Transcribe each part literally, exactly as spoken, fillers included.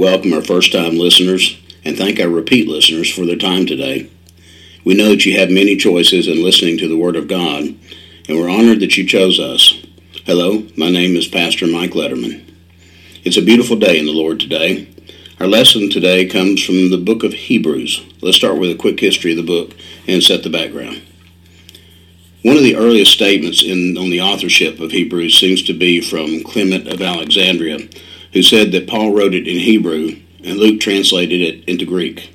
welcome our first-time listeners and thank our repeat listeners for their time today. We know that you have many choices in listening to the Word of God, and we're honored that you chose us. Hello, my name is Pastor Mike Letterman. It's a beautiful day in the Lord today. Our lesson today comes from the book of Hebrews. Let's start with a quick history of the book and set the background. One of the earliest statements in, on the authorship of Hebrews seems to be from Clement of Alexandria, who said that Paul wrote it in Hebrew and Luke translated it into Greek.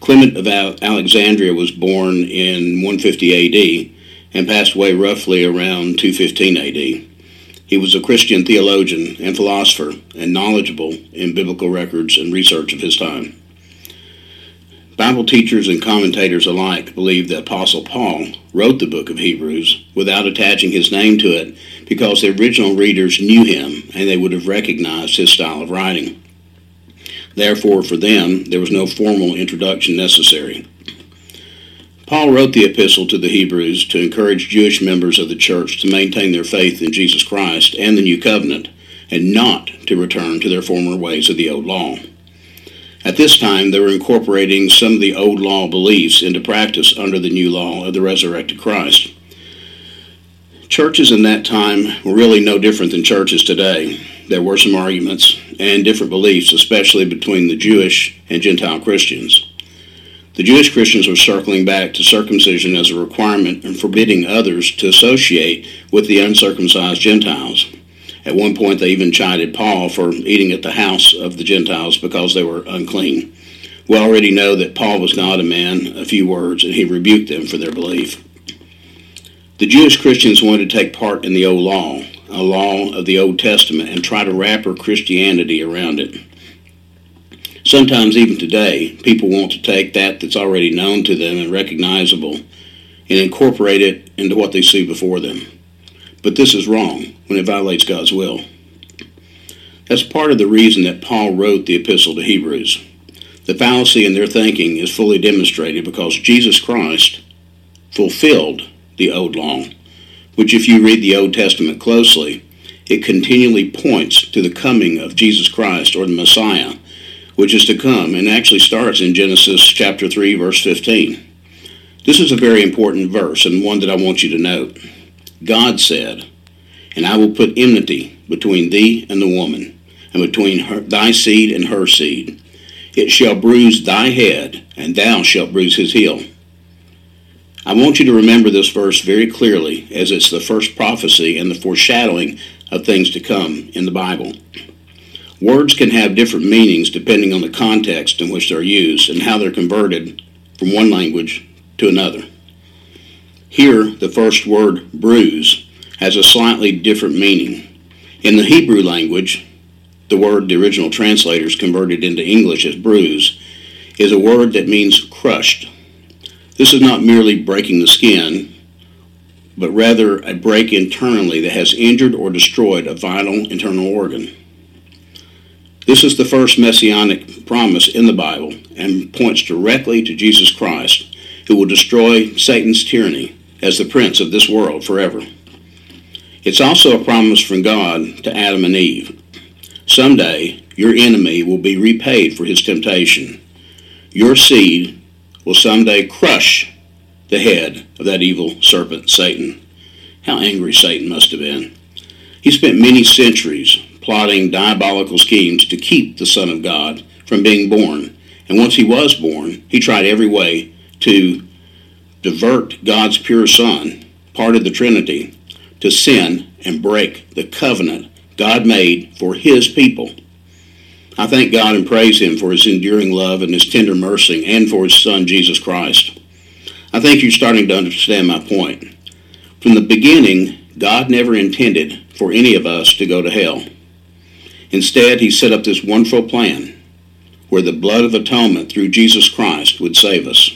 Clement of Alexandria was born in one fifty A D and passed away roughly around two fifteen A D. He was a Christian theologian and philosopher and knowledgeable in biblical records and research of his time. Bible teachers and commentators alike believe that Apostle Paul wrote the book of Hebrews without attaching his name to it because the original readers knew him and they would have recognized his style of writing. Therefore, for them, there was no formal introduction necessary. Paul wrote the epistle to the Hebrews to encourage Jewish members of the church to maintain their faith in Jesus Christ and the New Covenant, and not to return to their former ways of the Old Law. At this time, they were incorporating some of the Old Law beliefs into practice under the New Law of the resurrected Christ. Churches in that time were really no different than churches today. There were some arguments and different beliefs, especially between the Jewish and Gentile Christians. The Jewish Christians were circling back to circumcision as a requirement and forbidding others to associate with the uncircumcised Gentiles. At one point, they even chided Paul for eating at the house of the Gentiles because they were unclean. We already know that Paul was not a man of few words, and he rebuked them for their belief. The Jewish Christians wanted to take part in the Old Law, a law of the Old Testament, and try to wrap our Christianity around it. Sometimes even today, people want to take that that's already known to them and recognizable and incorporate it into what they see before them. But this is wrong when it violates God's will. That's part of the reason that Paul wrote the epistle to Hebrews. The fallacy in their thinking is fully demonstrated because Jesus Christ fulfilled the Old Law, which if you read the Old Testament closely, it continually points to the coming of Jesus Christ or the Messiah, which is to come and actually starts in Genesis chapter three, verse fifteen. This is a very important verse and one that I want you to note. God said, "And I will put enmity between thee and the woman, and between her, thy seed and her seed. It shall bruise thy head, and thou shalt bruise his heel." I want you to remember this verse very clearly, as it's the first prophecy and the foreshadowing of things to come in the Bible. Words can have different meanings depending on the context in which they're used and how they're converted from one language to another. Here, the first word, bruise, has a slightly different meaning. In the Hebrew language, the word the original translators converted into English as bruise is a word that means crushed. This is not merely breaking the skin, but rather a break internally that has injured or destroyed a vital internal organ. This is the first messianic promise in the Bible and points directly to Jesus Christ, who will destroy Satan's tyranny as the prince of this world forever. It's also a promise from God to Adam and Eve. Someday, your enemy will be repaid for his temptation. Your seed will someday crush the head of that evil serpent, Satan. How angry Satan must have been. He spent many centuries plotting diabolical schemes to keep the Son of God from being born. And once he was born, he tried every way to divert God's pure Son, part of the Trinity, to sin and break the covenant God made for his people. I thank God and praise him for his enduring love and his tender mercy and for his Son, Jesus Christ. I think you're starting to understand my point. From the beginning, God never intended for any of us to go to hell. Instead, he set up this wonderful plan where the blood of atonement through Jesus Christ would save us.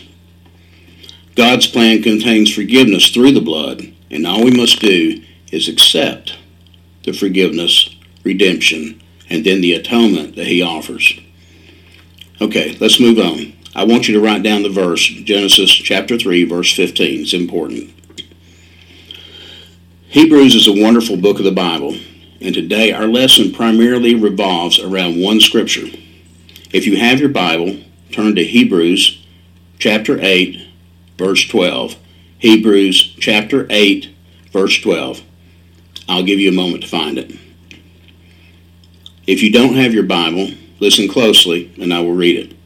God's plan contains forgiveness through the blood, and all we must do is accept the forgiveness, redemption, and then the atonement that he offers. Okay, let's move on. I want you to write down the verse, Genesis chapter three, verse fifteen. It's important. Hebrews is a wonderful book of the Bible, and today our lesson primarily revolves around one scripture. If you have your Bible, turn to Hebrews chapter eight, verse twelve. Hebrews chapter eight, verse twelve. I'll give you a moment to find it. If you don't have your Bible, listen closely and I will read it.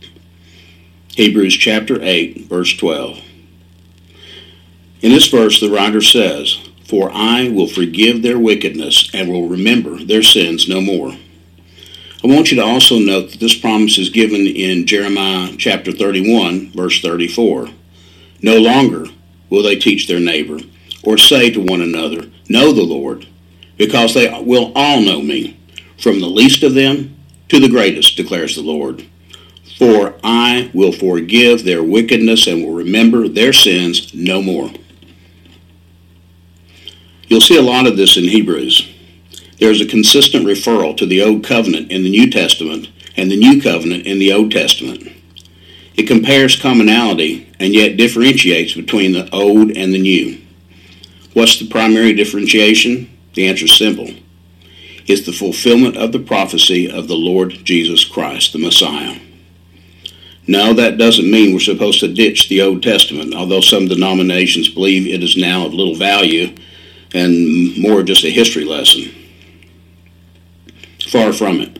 Hebrews chapter eight, verse twelve. In this verse, the writer says, "For I will forgive their wickedness and will remember their sins no more." I want you to also note that this promise is given in Jeremiah chapter thirty-one, verse thirty-four. "No longer will they teach their neighbor or say to one another, 'Know the Lord,' because they will all know me, from the least of them to the greatest, declares the Lord. For I will forgive their wickedness and will remember their sins no more." You'll see a lot of this in Hebrews. There's a consistent referral to the Old Covenant in the New Testament and the New Covenant in the Old Testament. It compares commonality and yet differentiates between the old and the new. What's the primary differentiation? The answer is simple. It's the fulfillment of the prophecy of the Lord Jesus Christ, the Messiah. Now, that doesn't mean we're supposed to ditch the Old Testament, although some denominations believe it is now of little value and more just a history lesson. Far from it.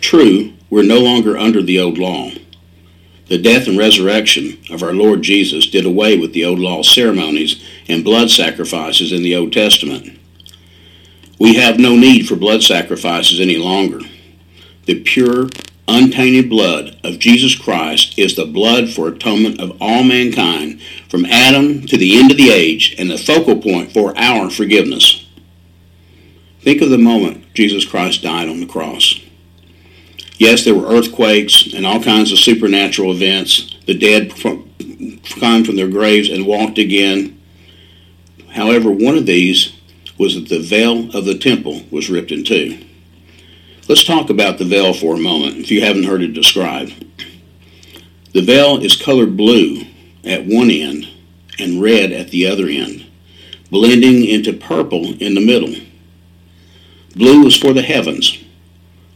True, we're no longer under the old law. The death and resurrection of our Lord Jesus did away with the old law ceremonies and blood sacrifices in the Old Testament. We have no need for blood sacrifices any longer. The pure, untainted blood of Jesus Christ is the blood for atonement of all mankind, from Adam to the end of the age, and the focal point for our forgiveness. Think of the moment Jesus Christ died on the cross. Yes, there were earthquakes and all kinds of supernatural events. The dead climbed from their graves and walked again. However, one of these was that the veil of the temple was ripped in two. Let's talk about the veil for a moment, if you haven't heard it described. The veil is colored blue at one end and red at the other end, blending into purple in the middle. Blue was for the heavens.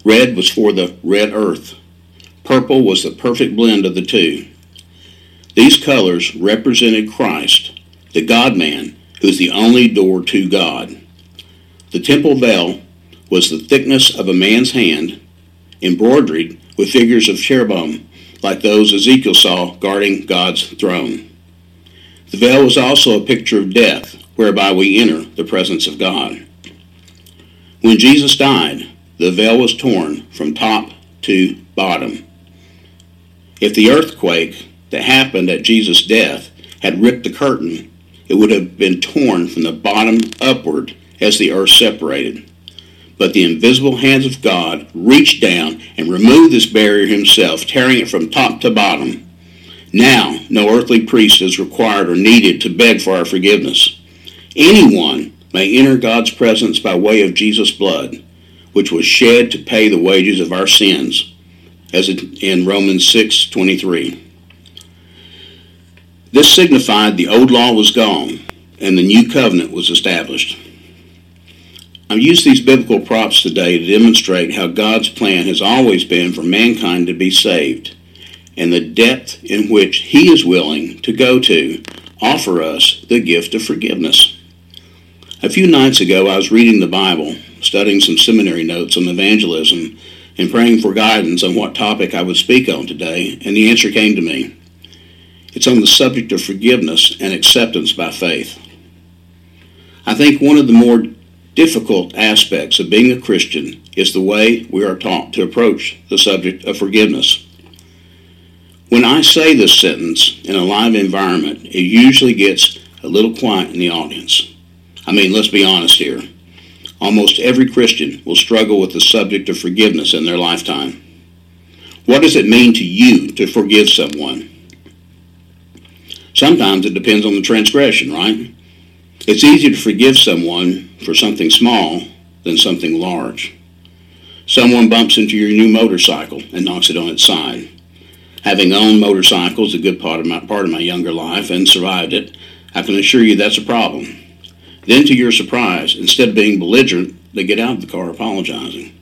Red was for the red earth. Purple was the perfect blend of the two. These colors represented Christ, the God-man, who's the only door to God. The temple veil was the thickness of a man's hand, embroidered with figures of cherubim, like those Ezekiel saw guarding God's throne. The veil was also a picture of death, whereby we enter the presence of God. When Jesus died, the veil was torn from top to bottom. If the earthquake that happened at Jesus' death had ripped the curtain, it would have been torn from the bottom upward as the earth separated. But the invisible hands of God reached down and removed this barrier himself, tearing it from top to bottom. Now, no earthly priest is required or needed to beg for our forgiveness. Anyone may enter God's presence by way of Jesus' blood, which was shed to pay the wages of our sins, as in Romans six twenty-three. This signified the old law was gone and the new covenant was established. I've used these biblical props today to demonstrate how God's plan has always been for mankind to be saved, and the depth in which he is willing to go to offer us the gift of forgiveness. A few nights ago, I was reading the Bible, studying some seminary notes on evangelism, and praying for guidance on what topic I would speak on today, and the answer came to me. It's on the subject of forgiveness and acceptance by faith. I think one of the more difficult aspects of being a Christian is the way we are taught to approach the subject of forgiveness. When I say this sentence in a live environment, it usually gets a little quiet in the audience. I mean, let's be honest here. Almost every Christian will struggle with the subject of forgiveness in their lifetime. What does it mean to you to forgive someone? Sometimes it depends on the transgression, right? It's easier to forgive someone for something small than something large. Someone bumps into your new motorcycle and knocks it on its side. Having owned motorcycles a good part of my, part of my younger life and survived it, I can assure you that's a problem. Then, to your surprise, instead of being belligerent, they get out of the car apologizing.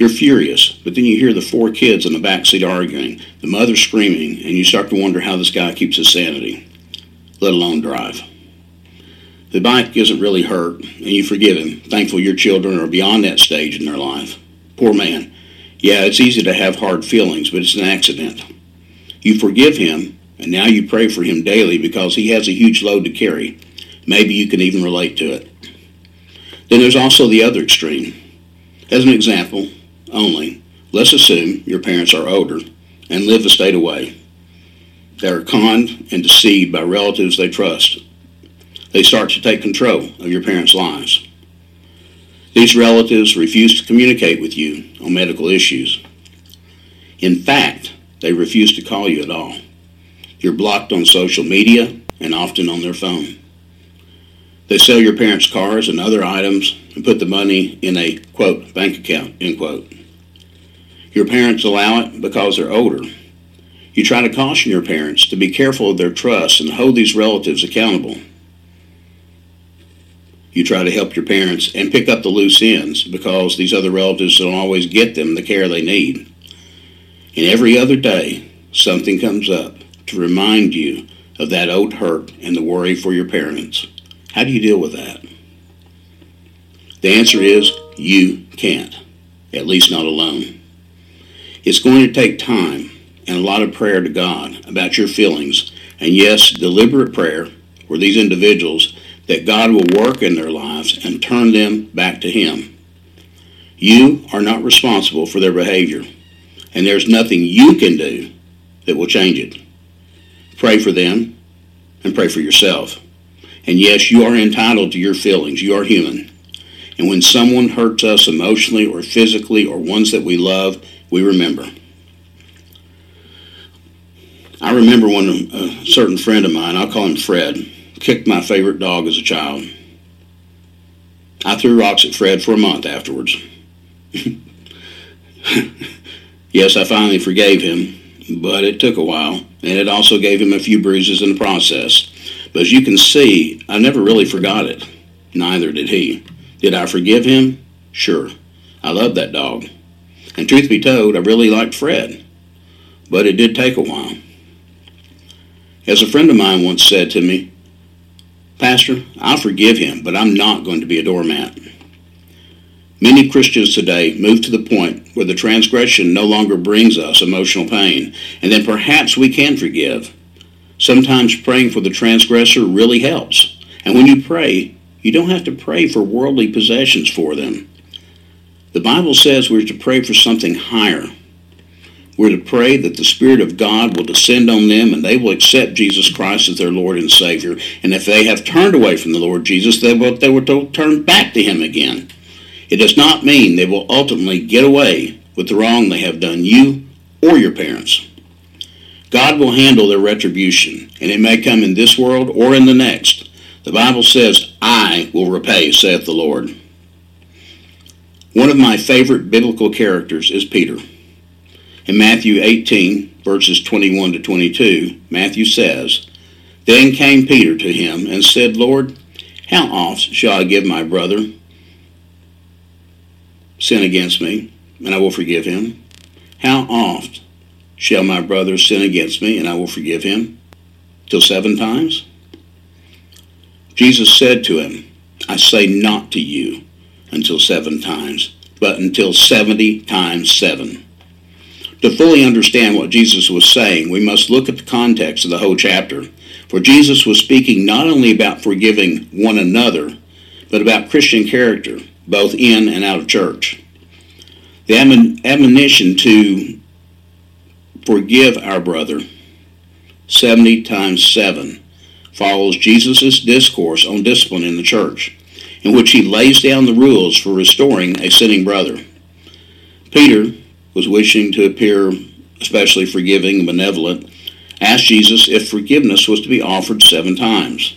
You're furious, but then you hear the four kids in the backseat arguing, the mother screaming, and you start to wonder how this guy keeps his sanity, let alone drive. The bike isn't really hurt, and you forgive him, thankful your children are beyond that stage in their life. Poor man. Yeah, it's easy to have hard feelings, but it's an accident. You forgive him, and now you pray for him daily because he has a huge load to carry. Maybe you can even relate to it. Then there's also the other extreme. As an example only, let's assume your parents are older and live a state away. They are conned and deceived by relatives they trust. They start to take control of your parents' lives. These relatives refuse to communicate with you on medical issues. In fact, they refuse to call you at all. You're blocked on social media and often on their phone. They sell your parents' cars and other items and put the money in a, quote, bank account, end quote. Your parents allow it because they're older. You try to caution your parents to be careful of their trust and hold these relatives accountable. You try to help your parents and pick up the loose ends because these other relatives don't always get them the care they need. And every other day, something comes up to remind you of that old hurt and the worry for your parents. How do you deal with that? The answer is you can't, at least not alone. It's going to take time and a lot of prayer to God about your feelings, and yes, deliberate prayer for these individuals that God will work in their lives and turn them back to Him. You are not responsible for their behavior, and there's nothing you can do that will change it. Pray for them and pray for yourself. And yes, you are entitled to your feelings. You are human. And when someone hurts us emotionally or physically or ones that we love, we remember. I remember when a certain friend of mine, I'll call him Fred, kicked my favorite dog as a child. I threw rocks at Fred for a month afterwards. Yes, I finally forgave him, but it took a while, and it also gave him a few bruises in the process. But as you can see, I never really forgot it. Neither did he. Did I forgive him? Sure. I loved that dog. And truth be told, I really liked Fred. But it did take a while. As a friend of mine once said to me, Pastor, I forgive him, but I'm not going to be a doormat. Many Christians today move to the point where the transgression no longer brings us emotional pain, and then perhaps we can forgive. Sometimes praying for the transgressor really helps. And when you pray, you don't have to pray for worldly possessions for them. The Bible says we're to pray for something higher. We're to pray that the Spirit of God will descend on them and they will accept Jesus Christ as their Lord and Savior. And if they have turned away from the Lord Jesus, they will, they will turn back to Him again. It does not mean they will ultimately get away with the wrong they have done you or your parents. God will handle their retribution, and it may come in this world or in the next. The Bible says, I will repay, saith the Lord. One of my favorite biblical characters is Peter. In Matthew eighteen, verses twenty-one to twenty-two, Matthew says, Then came Peter to him and said, Lord, how oft shall I give my brother sin against me, and I will forgive him? How oft shall my brother sin against me, and I will forgive him? Till seven times? Jesus said to him, I say not to you until seven times, but until seventy times seven. To fully understand what Jesus was saying, we must look at the context of the whole chapter, for Jesus was speaking not only about forgiving one another, but about Christian character, both in and out of church. The admonition to forgive our brother seventy times seven follows Jesus' discourse on discipline in the church, in which he lays down the rules for restoring a sinning brother. Peter, was wishing to appear especially forgiving and benevolent, asked Jesus if forgiveness was to be offered seven times.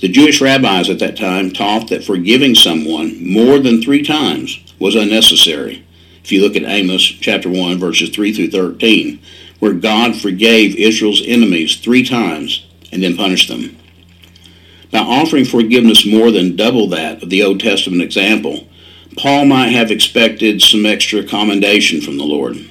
The Jewish rabbis at that time taught that forgiving someone more than three times was unnecessary. If you look at Amos chapter one, verses three through thirteen, where God forgave Israel's enemies three times and then punished them. By offering forgiveness more than double that of the Old Testament example, Paul might have expected some extra commendation from the Lord.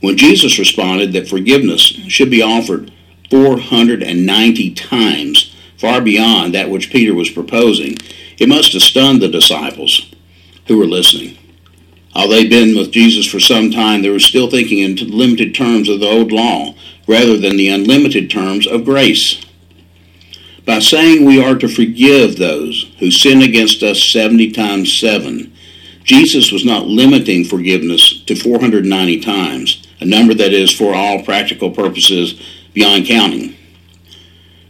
When Jesus responded that forgiveness should be offered four hundred ninety times, far beyond that which Peter was proposing, it must have stunned the disciples who were listening. Although they'd been with Jesus for some time, they were still thinking in limited terms of the old law rather than the unlimited terms of grace. By saying we are to forgive those who sin against us seventy times seven, Jesus was not limiting forgiveness to four hundred ninety times, a number that is, for all practical purposes, beyond counting.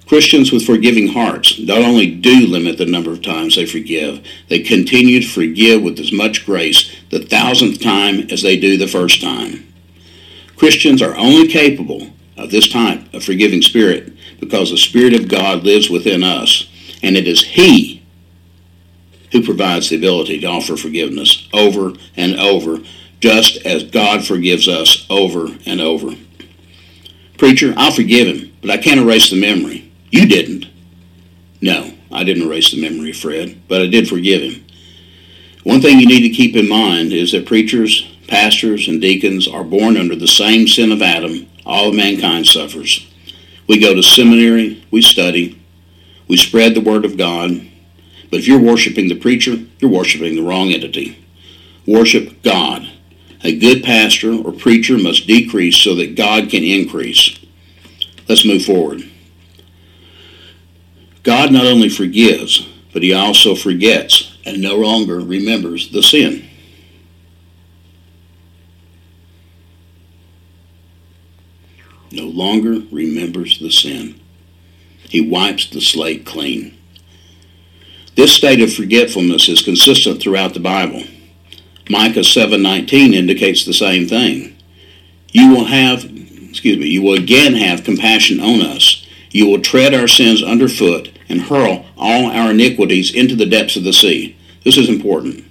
Christians with forgiving hearts not only do limit the number of times they forgive, they continue to forgive with as much grace the thousandth time as they do the first time. Christians are only capable of this type of forgiving spirit because the Spirit of God lives within us, and it is He who provides the ability to offer forgiveness over and over, just as God forgives us over and over. Preacher, I'll forgive him, but I can't erase the memory. You didn't. No, I didn't erase the memory, Fred, but I did forgive him. One thing you need to keep in mind is that preachers, pastors, and deacons are born under the same sin of Adam all of mankind suffers. We go to seminary, we study, we spread the Word of God, but if you're worshiping the preacher, you're worshiping the wrong entity. Worship God. A good pastor or preacher must decrease so that God can increase. Let's move forward. God not only forgives, but He also forgets and no longer remembers the sin. No longer remembers the sin. He wipes the slate clean. This state of forgetfulness is consistent throughout the Bible. Micah seven nineteen indicates the same thing. You will have, excuse me, you will again have compassion on us. You will tread our sins underfoot and hurl all our iniquities into the depths of the sea. This is important.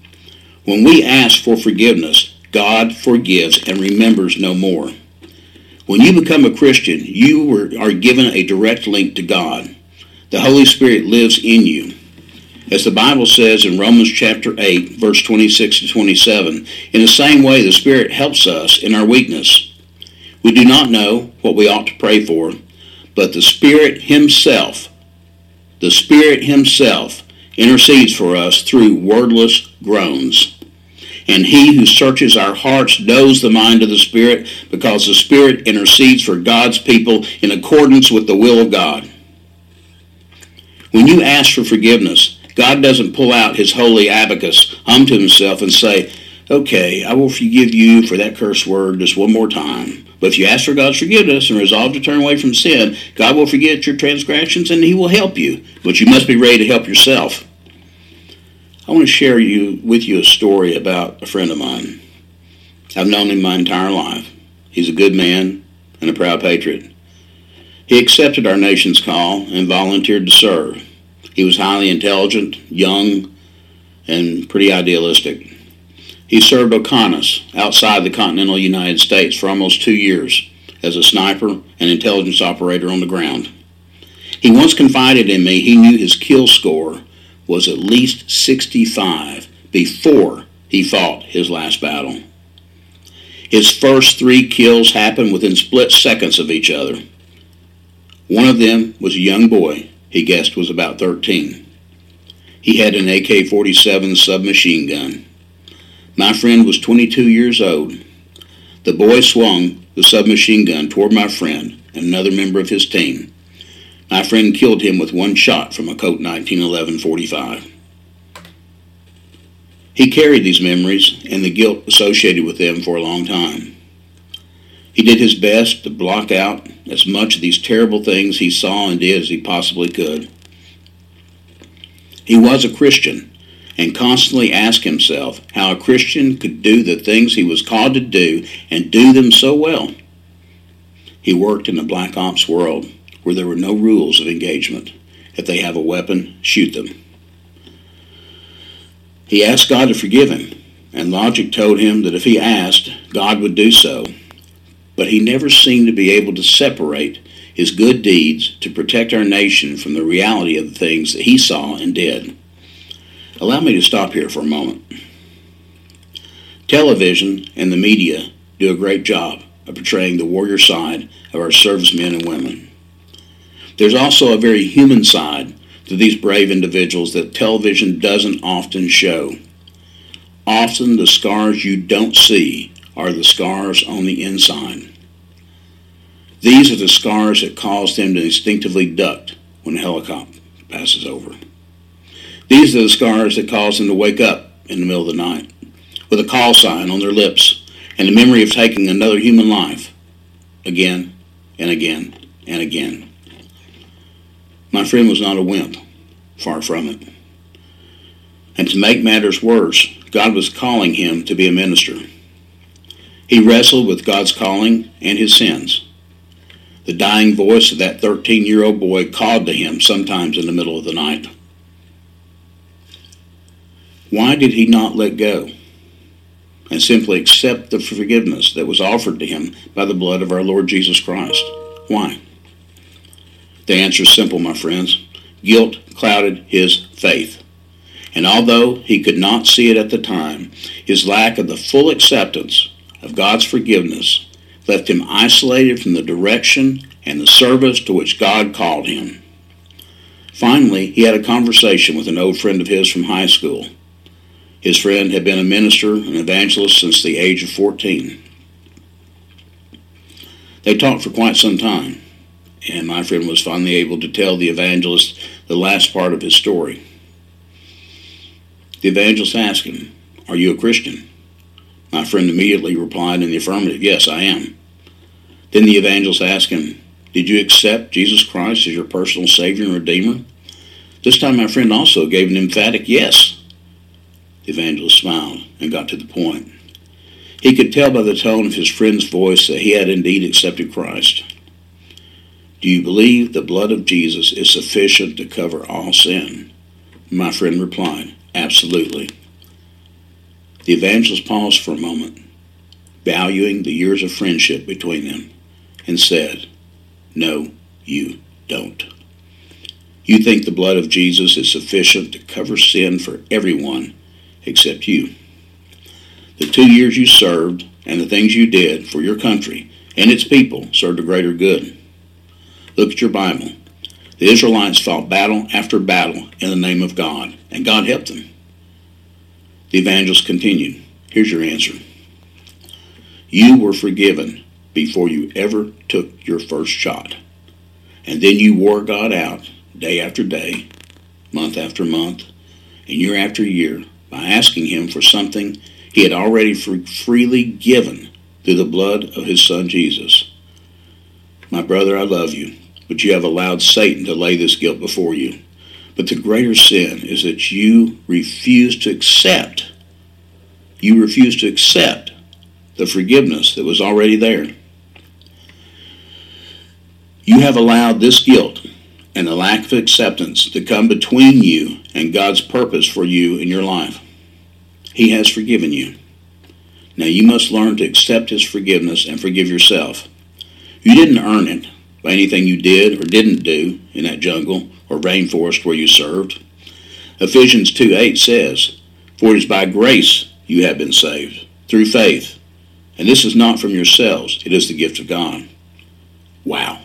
When we ask for forgiveness, God forgives and remembers no more. When you become a Christian, you were, are given a direct link to God. The Holy Spirit lives in you. As the Bible says in Romans chapter eight, verse twenty-six to twenty-seven, in the same way the Spirit helps us in our weakness. We do not know what we ought to pray for, but the Spirit Himself, the Spirit Himself intercedes for us through wordless groans. And He who searches our hearts knows the mind of the Spirit, because the Spirit intercedes for God's people in accordance with the will of God. When you ask for forgiveness, God doesn't pull out His holy abacus unto Himself and say, okay, I will forgive you for that curse word just one more time. But if you ask for God's forgiveness and resolve to turn away from sin, God will forget your transgressions and He will help you. But you must be ready to help yourself. I want to share you with you a story about a friend of mine. I've known him my entire life. He's a good man and a proud patriot. He accepted our nation's call and volunteered to serve. He was highly intelligent, young, and pretty idealistic. He served OCONUS outside the continental United States for almost two years as a sniper and intelligence operator on the ground. He once confided in me he knew his kill score was at least sixty-five before he fought his last battle. His first three kills happened within split seconds of each other. One of them was a young boy he guessed was about thirteen. He had an A K forty-seven submachine gun. My friend was twenty-two years old. The boy swung the submachine gun toward my friend and another member of his team. My friend killed him with one shot from a Colt nineteen eleven forty-five. He carried these memories and the guilt associated with them for a long time. He did his best to block out as much of these terrible things he saw and did as he possibly could. He was a Christian and constantly asked himself how a Christian could do the things he was called to do and do them so well. He worked in the black ops world, where there were no rules of engagement. If they have a weapon, shoot them. He asked God to forgive him, and logic told him that if he asked, God would do so. But he never seemed to be able to separate his good deeds to protect our nation from the reality of the things that he saw and did. Allow me to stop here for a moment. Television and the media do a great job of portraying the warrior side of our servicemen and women. There's also a very human side to these brave individuals that television doesn't often show. Often the scars you don't see are the scars on the inside. These are the scars that cause them to instinctively duck when a helicopter passes over. These are the scars that cause them to wake up in the middle of the night with a call sign on their lips and the memory of taking another human life again and again and again. My friend was not a wimp, far from it. And to make matters worse, God was calling him to be a minister. He wrestled with God's calling and his sins. The dying voice of that thirteen-year-old boy called to him sometimes in the middle of the night. Why did he not let go and simply accept the forgiveness that was offered to him by the blood of our Lord Jesus Christ? Why? The answer is simple, my friends. Guilt clouded his faith. And although he could not see it at the time, his lack of the full acceptance of God's forgiveness left him isolated from the direction and the service to which God called him. Finally, he had a conversation with an old friend of his from high school. His friend had been a minister and evangelist since the age of fourteen. They talked for quite some time, and my friend was finally able to tell the evangelist the last part of his story. The evangelist asked him, "Are you a Christian?" My friend immediately replied in the affirmative, "Yes, I am." Then the evangelist asked him, "Did you accept Jesus Christ as your personal Savior and Redeemer?" This time my friend also gave an emphatic yes. The evangelist smiled and got to the point. He could tell by the tone of his friend's voice that he had indeed accepted Christ. "Do you believe the blood of Jesus is sufficient to cover all sin?" My friend replied, "Absolutely." The evangelist paused for a moment, valuing the years of friendship between them, and said, "No, you don't. You think the blood of Jesus is sufficient to cover sin for everyone except you. The two years you served and the things you did for your country and its people served a greater good. Look at your Bible. The Israelites fought battle after battle in the name of God, and God helped them." The evangelist continued, "Here's your answer. You were forgiven before you ever took your first shot. And then you wore God out day after day, month after month, and year after year by asking him for something he had already freely given through the blood of his son Jesus. My brother, I love you, but you have allowed Satan to lay this guilt before you. But the greater sin is that you refuse to accept, you refuse to accept the forgiveness that was already there. You have allowed this guilt and the lack of acceptance to come between you and God's purpose for you in your life. He has forgiven you. Now you must learn to accept his forgiveness and forgive yourself. You didn't earn it by anything you did or didn't do in that jungle or rainforest where you served. Ephesians two eight says, "For it is by grace you have been saved, through faith. And this is not from yourselves, it is the gift of God." Wow.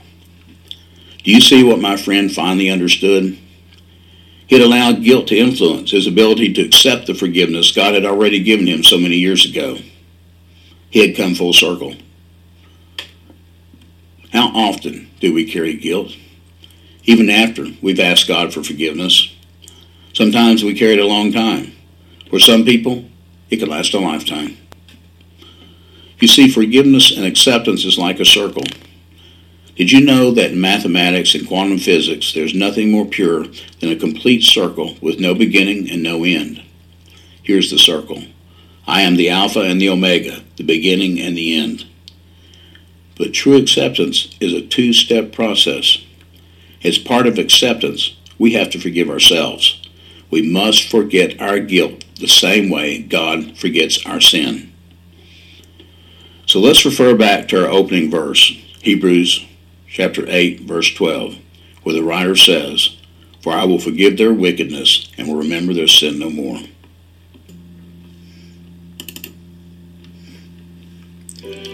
Do you see what my friend finally understood? He had allowed guilt to influence his ability to accept the forgiveness God had already given him so many years ago. He had come full circle. How often do we carry guilt, even after we've asked God for forgiveness? Sometimes we carry it a long time. For some people, it could last a lifetime. You see, forgiveness and acceptance is like a circle. Did you know that in mathematics and quantum physics, there's nothing more pure than a complete circle with no beginning and no end? Here's the circle. I am the Alpha and the Omega, the beginning and the end. But true acceptance is a two-step process. As part of acceptance, we have to forgive ourselves. We must forget our guilt the same way God forgets our sin. So let's refer back to our opening verse, Hebrews chapter eight, verse twelve, where the writer says, "For I will forgive their wickedness and will remember their sin no more."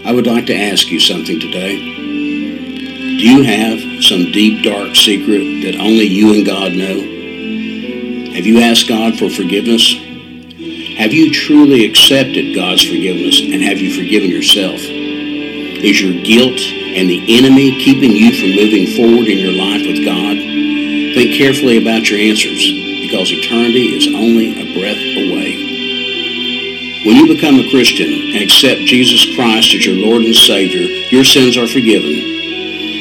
I would like to ask you something today. Do you have some deep, dark secret that only you and God know? Have you asked God for forgiveness? Have you truly accepted God's forgiveness, and have you forgiven yourself? Is your guilt and the enemy keeping you from moving forward in your life with God? Think carefully about your answers, because eternity is only a breath away. When you become a Christian and accept Jesus Christ as your Lord and Savior, your sins are forgiven.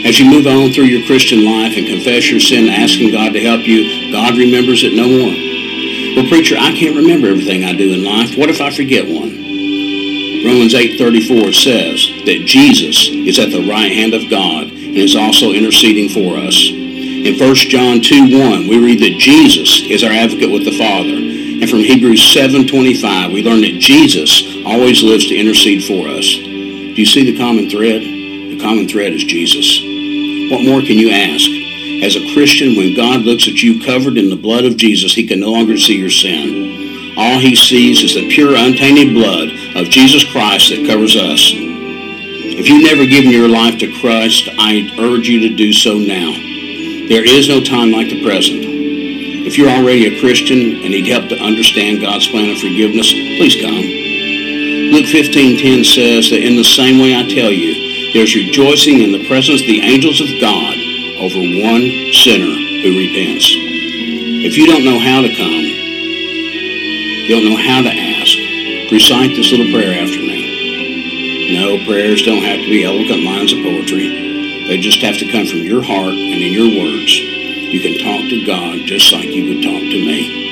As you move on through your Christian life and confess your sin, asking God to help you, God remembers it no more. Well, preacher, I can't remember everything I do in life. What if I forget one? Romans eight thirty-four says that Jesus is at the right hand of God and is also interceding for us. In First John two one, we read that Jesus is our advocate with the Father. And from Hebrews seven twenty-five, we learn that Jesus always lives to intercede for us. Do you see the common thread? The common thread is Jesus. What more can you ask? As a Christian, when God looks at you covered in the blood of Jesus, he can no longer see your sin. All he sees is the pure, untainted blood of Jesus Christ that covers us. If you've never given your life to Christ, I urge you to do so now. There is no time like the present. If you're already a Christian and need help to understand God's plan of forgiveness, please come. Luke fifteen ten says that in the same way I tell you, there's rejoicing in the presence of the angels of God over one sinner who repents. If you don't know how to come, you don't know how to ask, recite this little prayer after me. No, prayers don't have to be eloquent lines of poetry. They just have to come from your heart and in your words. You can talk to God just like you would talk to me.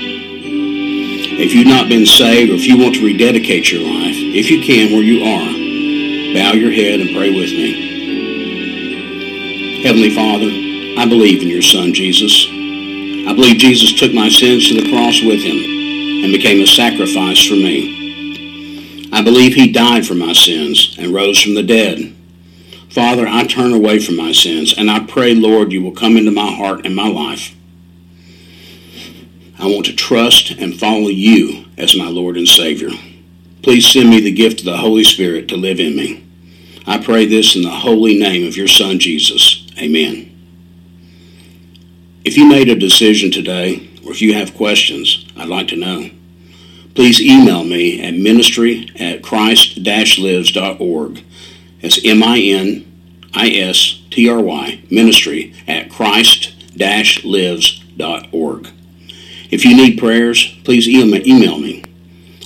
If you've not been saved, or if you want to rededicate your life, if you can where you are, bow your head and pray with me. Heavenly Father, I believe in your Son, Jesus. I believe Jesus took my sins to the cross with him and became a sacrifice for me. I believe he died for my sins and rose from the dead. Father, I turn away from my sins, and I pray, Lord, you will come into my heart and my life. I want to trust and follow you as my Lord and Savior. Please send me the gift of the Holy Spirit to live in me. I pray this in the holy name of your Son, Jesus. Amen. If you made a decision today, or if you have questions, I'd like to know. Please email me at ministry at christ dash lives dot org. That's M I N I S T R Y, ministry at christ dash lives dot org. If you need prayers, please email me.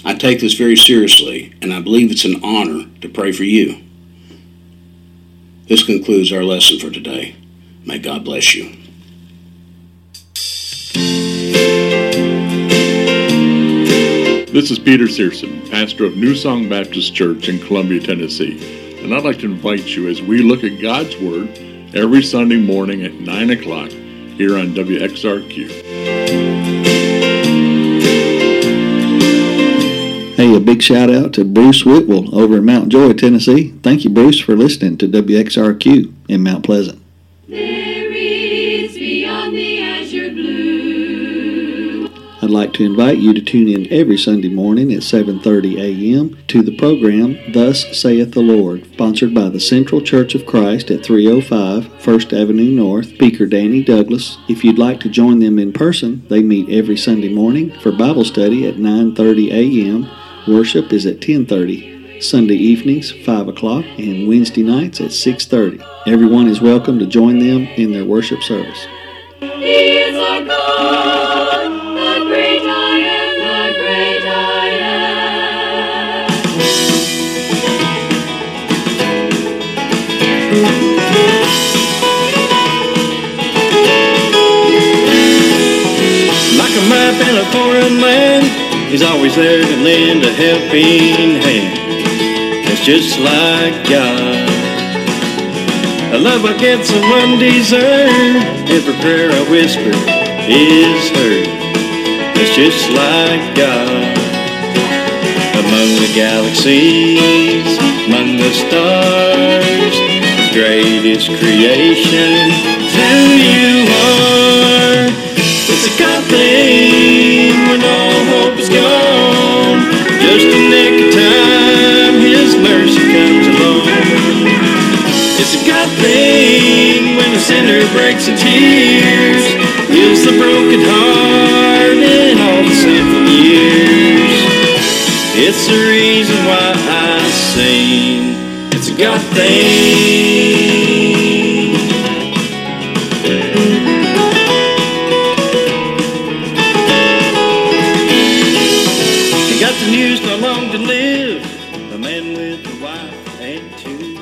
I take this very seriously, and I believe it's an honor to pray for you. This concludes our lesson for today. May God bless you. This is Peter Searson, pastor of New Song Baptist Church in Columbia, Tennessee, and I'd like to invite you as we look at God's Word every Sunday morning at nine o'clock here on W X R Q. Hey, a big shout out to Bruce Whitwell over in Mount Joy, Tennessee. Thank you, Bruce, for listening to W X R Q in Mount Pleasant. I'd like to invite you to tune in every Sunday morning at seven thirty a.m. to the program Thus Saith the Lord, sponsored by the Central Church of Christ at three oh five first Avenue North, Speaker Danny Douglas. If you'd like to join them in person, they meet every Sunday morning for Bible study at nine thirty a.m. Worship is at ten thirty, Sunday evenings five o'clock, and Wednesday nights at six thirty. Everyone is welcome to join them in their worship service. He is our God. And a foreign land, he's always there to lend a helping hand. That's just like God. A love I get someone deserve. Every prayer I whisper is heard. That's just like God. Among the galaxies, among the stars, his greatest creation to you are. It's a God thing when all hope is gone. Just in the nick of time, his mercy comes along. that breaks the tears, heals the broken heart and all the sinful years. It's the reason why I sing. It's a God thing. I got the news, not long to live. A man with a wife and two.